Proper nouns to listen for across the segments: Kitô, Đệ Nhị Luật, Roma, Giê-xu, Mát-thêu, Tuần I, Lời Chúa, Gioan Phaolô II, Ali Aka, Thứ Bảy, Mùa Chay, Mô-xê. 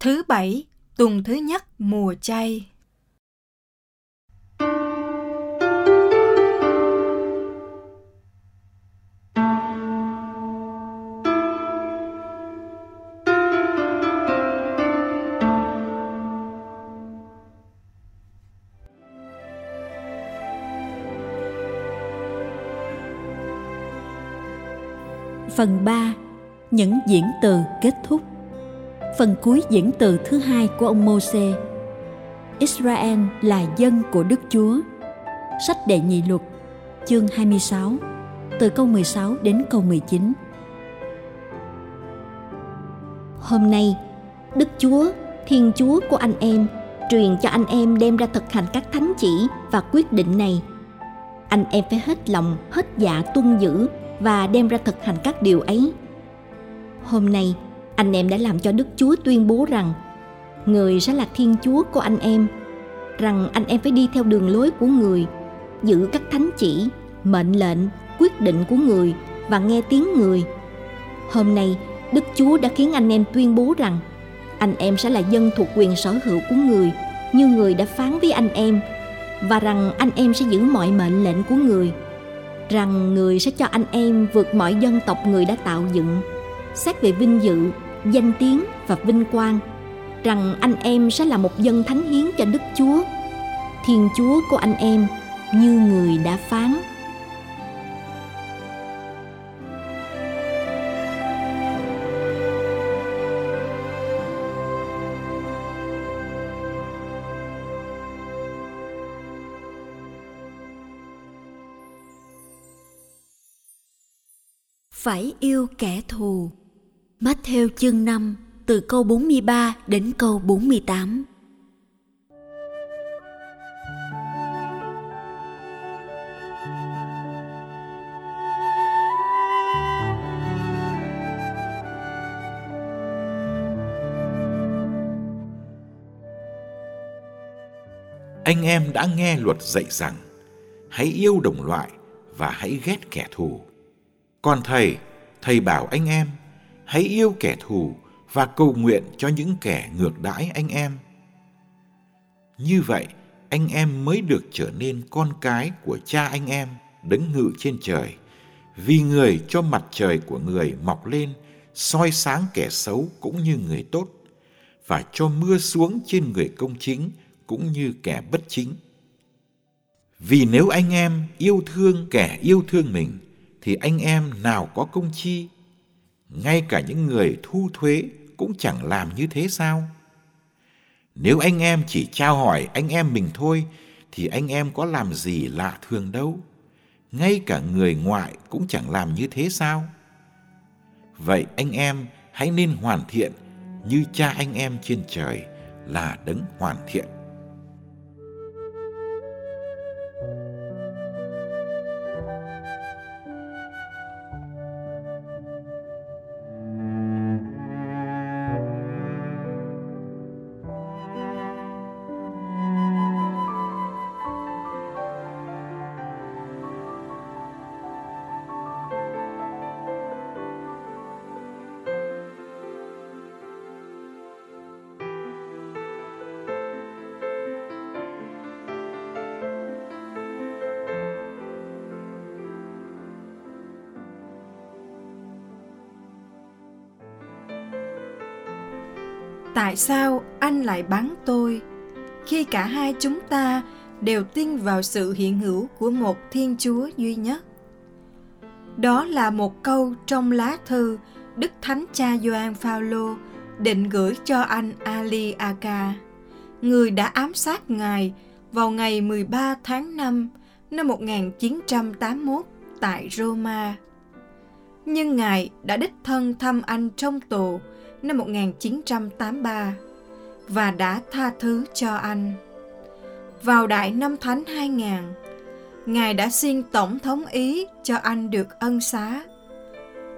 Thứ Bảy, tuần thứ nhất mùa Chay. Phần 3. Những diễn từ kết thúc. Phần cuối diễn từ thứ hai của ông Mô-xê. Israel là dân của Đức Chúa. Sách Đệ Nhị Luật, chương 26, từ câu 16 đến câu 19. Hôm nay, Đức Chúa, Thiên Chúa của anh em, truyền cho anh em đem ra thực hành các thánh chỉ và quyết định này. Anh em phải hết lòng, hết dạ tuân giữ và đem ra thực hành các điều ấy. Hôm nay, anh em đã làm cho Đức Chúa tuyên bố rằng Người sẽ là Thiên Chúa của anh em, rằng anh em phải đi theo đường lối của Người, giữ các thánh chỉ, mệnh lệnh, quyết định của Người và nghe tiếng Người. Hôm nay, Đức Chúa đã khiến anh em tuyên bố rằng anh em sẽ là dân thuộc quyền sở hữu của Người, như Người đã phán với anh em, và rằng anh em sẽ giữ mọi mệnh lệnh của Người, rằng Người sẽ cho anh em vượt mọi dân tộc Người đã tạo dựng, xét về vinh dự, danh tiếng và vinh quang, rằng anh em sẽ là một dân thánh hiến cho Đức Chúa, Thiên Chúa của anh em, như Người đã phán. Phải yêu kẻ thù. Mát-thêu chương 5, từ câu 43 đến câu 48. Anh em đã nghe luật dạy rằng, hãy yêu đồng loại và hãy ghét kẻ thù. Còn Thầy bảo anh em, hãy yêu kẻ thù và cầu nguyện cho những kẻ ngược đãi anh em. Như vậy, anh em mới được trở nên con cái của Cha anh em đấng ngự trên trời, vì Người cho mặt trời của Người mọc lên, soi sáng kẻ xấu cũng như người tốt, và cho mưa xuống trên người công chính cũng như kẻ bất chính. Vì nếu anh em yêu thương kẻ yêu thương mình, thì anh em nào có công chi? Ngay cả những người thu thuế cũng chẳng làm như thế sao? Nếu anh em chỉ chào hỏi anh em mình thôi, thì anh em có làm gì lạ thường đâu. Ngay cả người ngoại cũng chẳng làm như thế sao? Vậy anh em hãy nên hoàn thiện như Cha anh em trên trời là đấng hoàn thiện. Tại sao anh lại bắn tôi, khi cả hai chúng ta đều tin vào sự hiện hữu của một Thiên Chúa duy nhất? Đó là một câu trong lá thư Đức Thánh Cha Gioan Phaolô định gửi cho anh Ali Aka, người đã ám sát Ngài vào ngày 13 tháng 5 năm 1981 tại Roma. Nhưng Ngài đã đích thân thăm anh trong tù năm 1983 và đã tha thứ cho anh. Vào Đại Năm Thánh 2000, Ngài đã xin Tổng thống Ý cho anh được ân xá.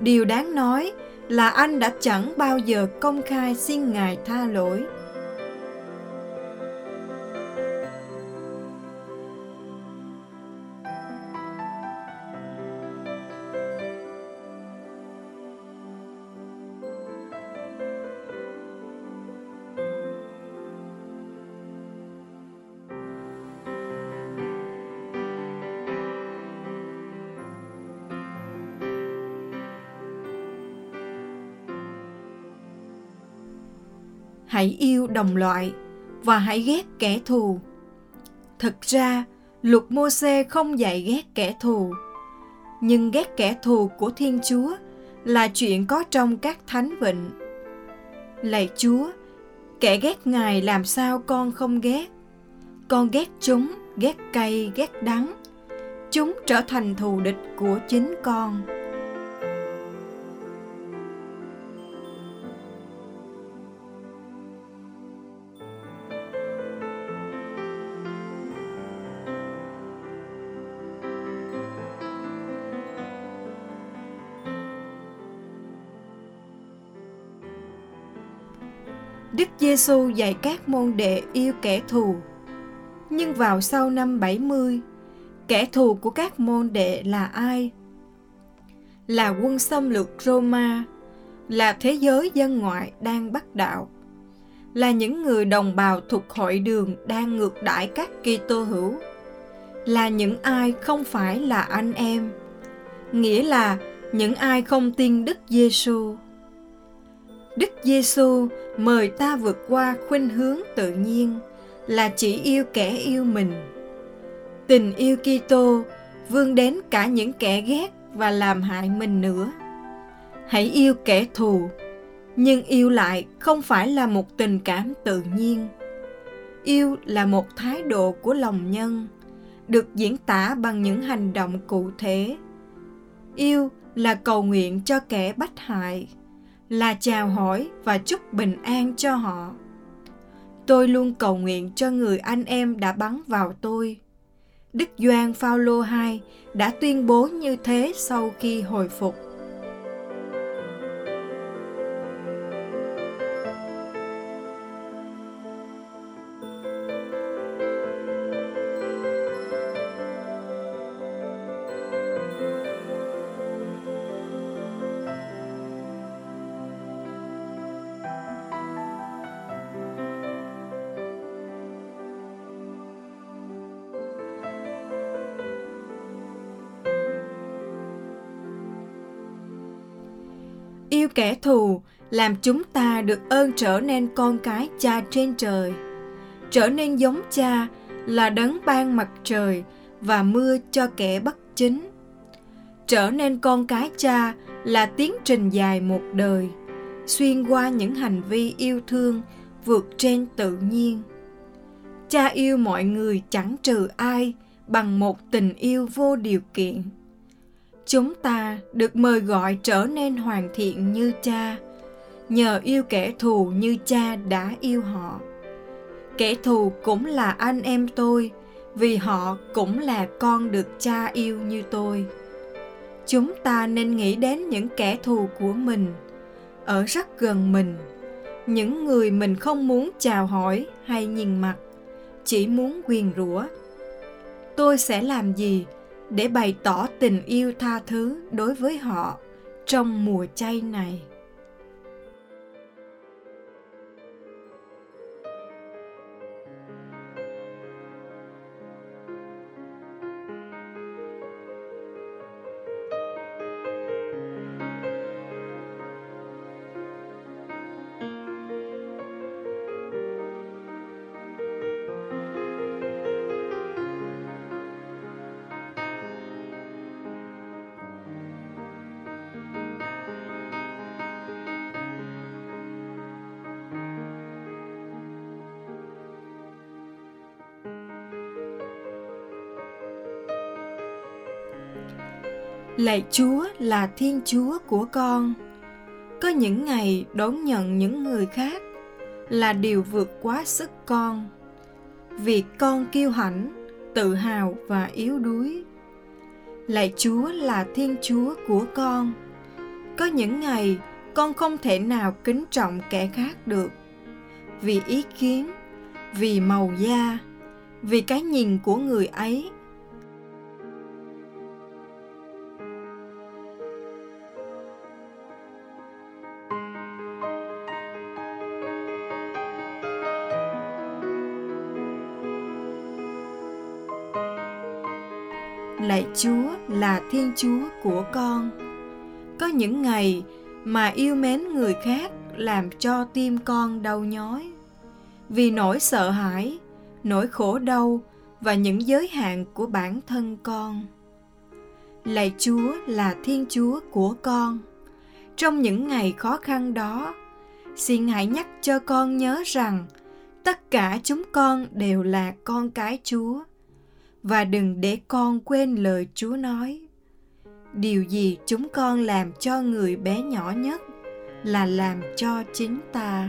Điều đáng nói là anh đã chẳng bao giờ công khai xin Ngài tha lỗi. hãy yêu đồng loại và hãy ghét kẻ thù. Thực ra, luật Mô-xê không dạy ghét kẻ thù, nhưng ghét kẻ thù của Thiên Chúa là chuyện có trong các thánh vịnh. Lạy Chúa, kẻ ghét Ngài làm sao con không ghét? Con ghét chúng, ghét cay, ghét đắng. Chúng trở thành thù địch của chính con. Đức Giê-xu dạy các môn đệ yêu kẻ thù, nhưng vào sau năm 70, kẻ thù của các môn đệ là ai? Là quân xâm lược Roma, là thế giới dân ngoại đang bắt đạo, là những người đồng bào thuộc hội đường đang ngược đãi các Kitô hữu, là những ai không phải là anh em, nghĩa là những ai không tin Đức Giê-xu. Đức Giê-xu mời ta vượt qua khuynh hướng tự nhiên là chỉ yêu kẻ yêu mình. Tình yêu Kitô vươn đến cả những kẻ ghét và làm hại mình nữa. Hãy yêu kẻ thù, nhưng yêu lại không phải là một tình cảm tự nhiên. Yêu là một thái độ của lòng nhân, được diễn tả bằng những hành động cụ thể. Yêu là cầu nguyện cho kẻ bách hại, là chào hỏi và chúc bình an cho họ. Tôi luôn cầu nguyện cho người anh em đã bắn vào tôi. Đức Gioan Phaolô II đã tuyên bố như thế sau khi hồi phục. Yêu kẻ thù làm chúng ta được ơn trở nên con cái Cha trên trời, trở nên giống Cha là đấng ban mặt trời và mưa cho kẻ bất chính. Trở nên con cái Cha là tiến trình dài một đời, xuyên qua những hành vi yêu thương vượt trên tự nhiên. Cha yêu mọi người chẳng trừ ai bằng một tình yêu vô điều kiện. Chúng ta được mời gọi trở nên hoàn thiện như Cha, nhờ yêu kẻ thù như Cha đã yêu họ. Kẻ thù cũng là anh em tôi, vì họ cũng là con được Cha yêu như tôi. Chúng ta nên nghĩ đến những kẻ thù của mình, ở rất gần mình, những người mình không muốn chào hỏi hay nhìn mặt, chỉ muốn nguyền rủa. Tôi sẽ làm gì để bày tỏ tình yêu tha thứ đối với họ trong mùa chay này? Lạy Chúa là Thiên Chúa của con. Có những ngày đón nhận những người khác là điều vượt quá sức con, vì con kiêu hãnh, tự hào và yếu đuối. Lạy Chúa là Thiên Chúa của con. Có những ngày con không thể nào kính trọng kẻ khác được, vì ý kiến, vì màu da, vì cái nhìn của người ấy. Lạy Chúa là Thiên Chúa của con. Có những ngày mà yêu mến người khác làm cho tim con đau nhói. Vì nỗi sợ hãi, nỗi khổ đau và những giới hạn của bản thân con. Lạy Chúa là Thiên Chúa của con. Trong những ngày khó khăn đó, xin hãy nhắc cho con nhớ rằng tất cả chúng con đều là con cái Chúa, và đừng để con quên lời Chúa nói. Điều gì chúng con làm cho người bé nhỏ nhất là làm cho chính ta.